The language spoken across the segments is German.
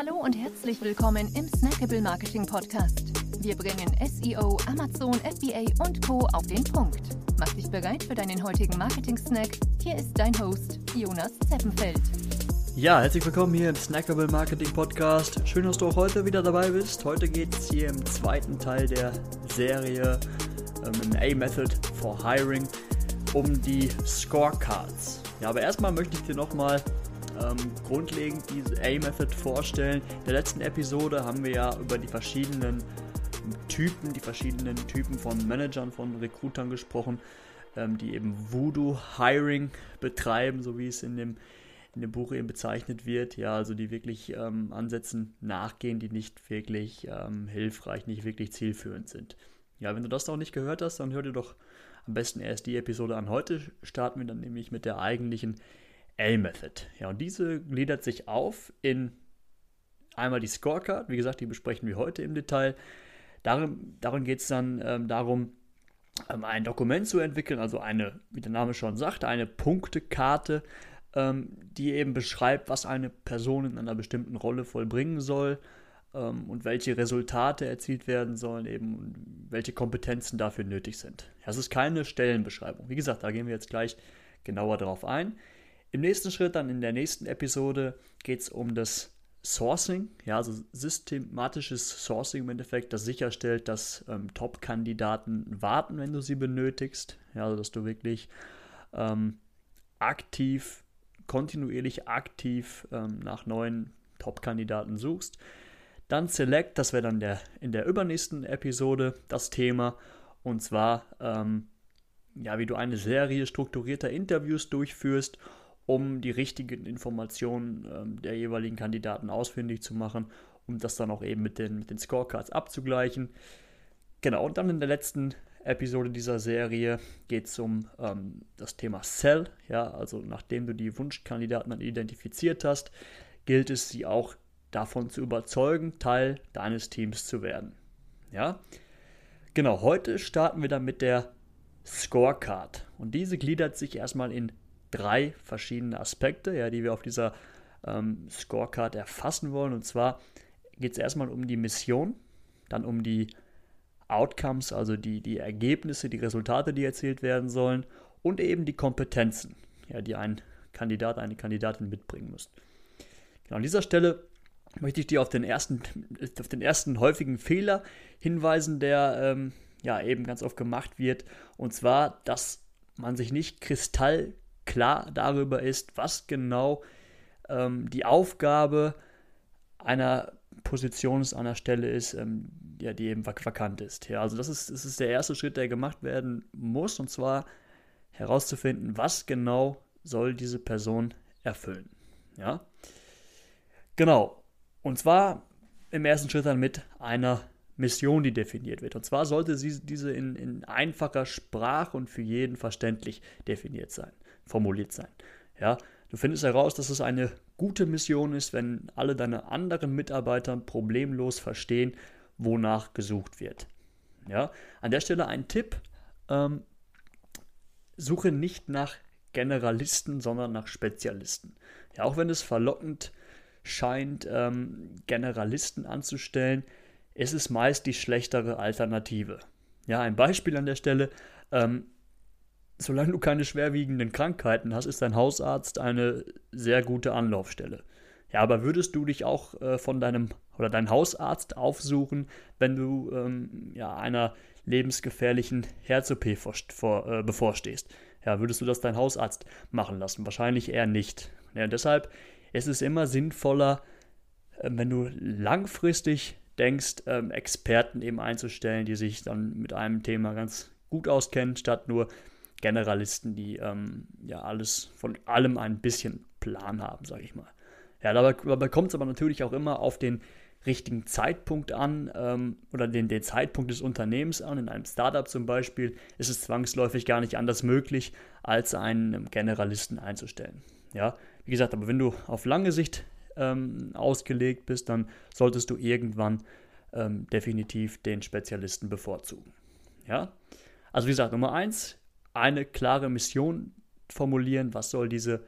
Hallo und herzlich willkommen im Snackable Marketing Podcast. Wir bringen SEO, Amazon, FBA und Co. auf den Punkt. Mach dich bereit für deinen heutigen Marketing-Snack. Hier ist dein Host, Jonas Zeppenfeld. Ja, herzlich willkommen hier im Snackable Marketing Podcast. Schön, dass du auch heute wieder dabei bist. Heute geht es hier im zweiten Teil der Serie A-Method for Hiring um die Scorecards. Ja, aber erstmal möchte ich dir nochmal grundlegend diese A-Method vorstellen. In der letzten Episode haben wir ja über die verschiedenen Typen von Managern, von Recruitern gesprochen, die eben Voodoo-Hiring betreiben, so wie es in dem Buch eben bezeichnet wird. Ja, also die wirklich Ansätzen nachgehen, die nicht wirklich hilfreich, nicht wirklich zielführend sind. Ja, wenn du das noch nicht gehört hast, dann hör dir doch am besten erst die Episode an. Heute starten wir dann nämlich mit der eigentlichen A-Method. Ja, und diese gliedert sich auf in einmal die Scorecard, wie gesagt, die besprechen wir heute im Detail. Darin geht es dann darum, ein Dokument zu entwickeln, also eine, wie der Name schon sagt, eine Punktekarte, die eben beschreibt, was eine Person in einer bestimmten Rolle vollbringen soll und welche Resultate erzielt werden sollen eben und welche Kompetenzen dafür nötig sind. Das ist keine Stellenbeschreibung. Wie gesagt, da gehen wir jetzt gleich genauer drauf ein. Im nächsten Schritt, dann in der nächsten Episode, geht es um das Sourcing, ja, also systematisches Sourcing im Endeffekt, das sicherstellt, dass Top-Kandidaten warten, wenn du sie benötigst, ja, also dass du wirklich kontinuierlich aktiv nach neuen Top-Kandidaten suchst. Dann Select, das wäre dann in der übernächsten Episode das Thema, und zwar wie du eine Serie strukturierter Interviews durchführst, um die richtigen Informationen der jeweiligen Kandidaten ausfindig zu machen, um das dann auch eben mit den Scorecards abzugleichen. Genau, und dann in der letzten Episode dieser Serie geht es um das Thema Sell. Ja, also nachdem du die Wunschkandidaten dann identifiziert hast, gilt es, sie auch davon zu überzeugen, Teil deines Teams zu werden. Ja, genau, heute starten wir dann mit der Scorecard. Und diese gliedert sich erstmal in drei verschiedene Aspekte, ja, die wir auf dieser Scorecard erfassen wollen. Und zwar geht es erstmal um die Mission, dann um die Outcomes, also die Ergebnisse, die Resultate, die erzielt werden sollen, und eben die Kompetenzen, ja, die ein Kandidat, eine Kandidatin mitbringen muss. Genau, an dieser Stelle möchte ich dir auf den ersten häufigen Fehler hinweisen, der eben ganz oft gemacht wird, und zwar, dass man sich nicht kristallklar darüber ist, was genau die Aufgabe einer Position ist, an einer Stelle ist, die eben vakant ist. Ja, also das ist der erste Schritt, der gemacht werden muss, und zwar herauszufinden, was genau soll diese Person erfüllen. Ja? Genau, und zwar im ersten Schritt dann mit einer Mission, die definiert wird. Und zwar sollte diese in einfacher Sprache und für jeden verständlich formuliert sein. Ja, du findest heraus, dass es eine gute Mission ist, wenn alle deine anderen Mitarbeiter problemlos verstehen, wonach gesucht wird. Ja, an der Stelle ein Tipp: Suche nicht nach Generalisten, sondern nach Spezialisten. Ja, auch wenn es verlockend scheint, Generalisten anzustellen, es ist meist die schlechtere Alternative. Ja, ein Beispiel an der Stelle: solange du keine schwerwiegenden Krankheiten hast, ist dein Hausarzt eine sehr gute Anlaufstelle. Ja, aber würdest du dich auch von deinen Hausarzt aufsuchen, wenn du einer lebensgefährlichen Herz-OP bevorstehst? Ja, würdest du das deinen Hausarzt machen lassen? Wahrscheinlich eher nicht. Ja, deshalb ist es immer sinnvoller, wenn du langfristig denkst, Experten eben einzustellen, die sich dann mit einem Thema ganz gut auskennen, statt nur Generalisten, die von allem ein bisschen Plan haben, sage ich mal. Ja, dabei kommt es aber natürlich auch immer auf den richtigen Zeitpunkt an, oder den Zeitpunkt des Unternehmens an. In einem Startup zum Beispiel ist es zwangsläufig gar nicht anders möglich, als einen Generalisten einzustellen. Ja, wie gesagt, aber wenn du auf lange Sicht ausgelegt bist, dann solltest du irgendwann definitiv den Spezialisten bevorzugen. Ja? Also wie gesagt, Nummer 1, eine klare Mission formulieren, was soll diese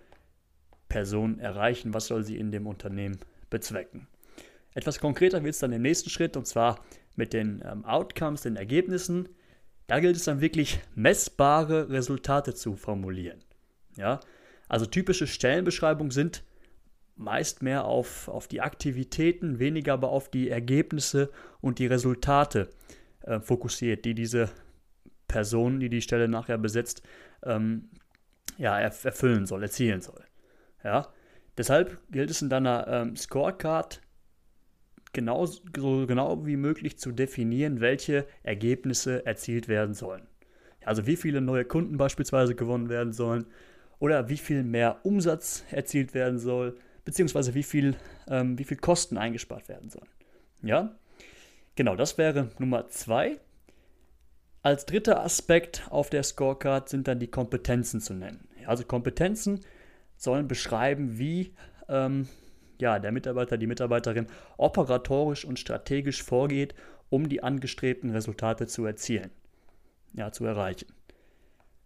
Person erreichen, was soll sie in dem Unternehmen bezwecken. Etwas konkreter wird es dann im nächsten Schritt, und zwar mit den Outcomes, den Ergebnissen. Da gilt es dann wirklich, messbare Resultate zu formulieren. Ja? Also typische Stellenbeschreibungen sind meist mehr auf die Aktivitäten, weniger aber auf die Ergebnisse und die Resultate fokussiert, die diese Person, die die Stelle nachher besetzt, erfüllen soll, erzielen soll. Ja? Deshalb gilt es in deiner Scorecard so genau wie möglich zu definieren, welche Ergebnisse erzielt werden sollen. Also wie viele neue Kunden beispielsweise gewonnen werden sollen oder wie viel mehr Umsatz erzielt werden soll, beziehungsweise wie viel Kosten eingespart werden sollen. Ja, genau, das wäre Nummer 2. Als dritter Aspekt auf der Scorecard sind dann die Kompetenzen zu nennen. Also Kompetenzen sollen beschreiben, wie der Mitarbeiter, die Mitarbeiterin operatorisch und strategisch vorgeht, um die angestrebten Resultate zu erzielen, ja, zu erreichen.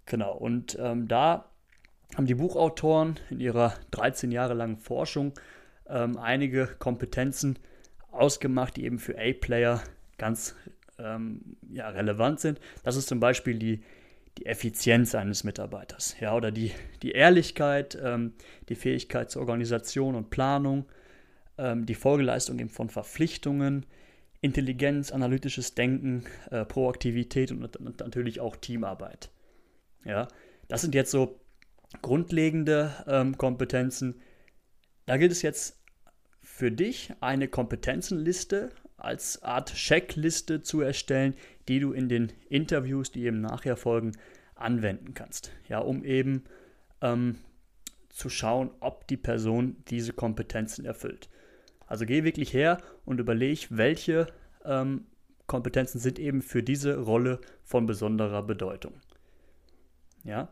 Genau, und da haben die Buchautoren in ihrer 13 Jahre langen Forschung einige Kompetenzen ausgemacht, die eben für A-Player ganz relevant sind. Das ist zum Beispiel die Effizienz eines Mitarbeiters, ja, oder die Ehrlichkeit, die Fähigkeit zur Organisation und Planung, die Folgeleistung eben von Verpflichtungen, Intelligenz, analytisches Denken, Proaktivität und natürlich auch Teamarbeit. Ja, das sind jetzt so grundlegende Kompetenzen. Da gilt es jetzt für dich, eine Kompetenzenliste als Art Checkliste zu erstellen, die du in den Interviews, die eben nachher folgen, anwenden kannst. Ja, um eben zu schauen, ob die Person diese Kompetenzen erfüllt. Also geh wirklich her und überlege, welche Kompetenzen sind eben für diese Rolle von besonderer Bedeutung. Ja.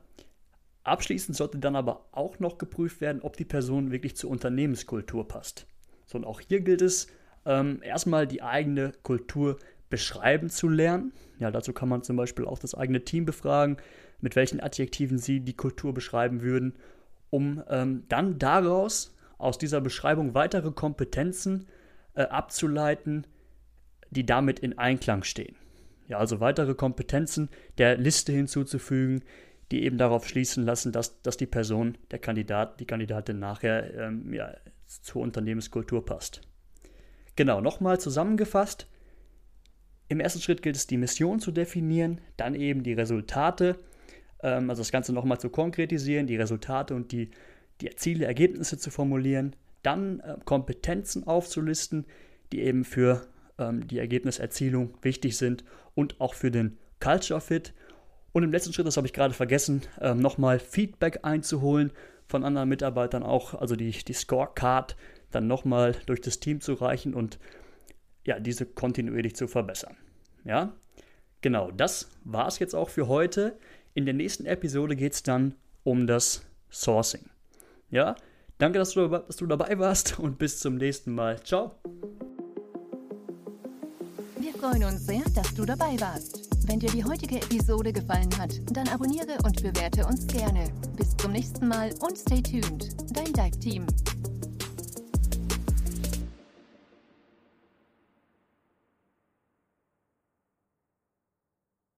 Abschließend sollte dann aber auch noch geprüft werden, ob die Person wirklich zur Unternehmenskultur passt. So, und auch hier gilt es, erstmal die eigene Kultur beschreiben zu lernen. Ja, dazu kann man zum Beispiel auch das eigene Team befragen, mit welchen Adjektiven sie die Kultur beschreiben würden, um dann aus dieser Beschreibung weitere Kompetenzen abzuleiten, die damit in Einklang stehen. Ja, also weitere Kompetenzen der Liste hinzuzufügen, die eben darauf schließen lassen, dass die Person, der Kandidat, die Kandidatin nachher zur Unternehmenskultur passt. Genau, nochmal zusammengefasst. Im ersten Schritt gilt es, die Mission zu definieren, dann eben die Resultate, also das Ganze nochmal zu konkretisieren, die Resultate und die Ziele, Ergebnisse zu formulieren, dann Kompetenzen aufzulisten, die eben für die Ergebniserzielung wichtig sind und auch für den Culture Fit. Und im letzten Schritt, das habe ich gerade vergessen, nochmal Feedback einzuholen von anderen Mitarbeitern auch, also die Scorecard dann nochmal durch das Team zu reichen und ja, diese kontinuierlich zu verbessern. Ja, genau, das war es jetzt auch für heute. In der nächsten Episode geht es dann um das Sourcing. Ja, danke, dass du dabei warst und bis zum nächsten Mal. Ciao. Wir freuen uns sehr, dass du dabei warst. Wenn dir die heutige Episode gefallen hat, dann abonniere und bewerte uns gerne. Bis zum nächsten Mal und stay tuned. Dein Dive-Team.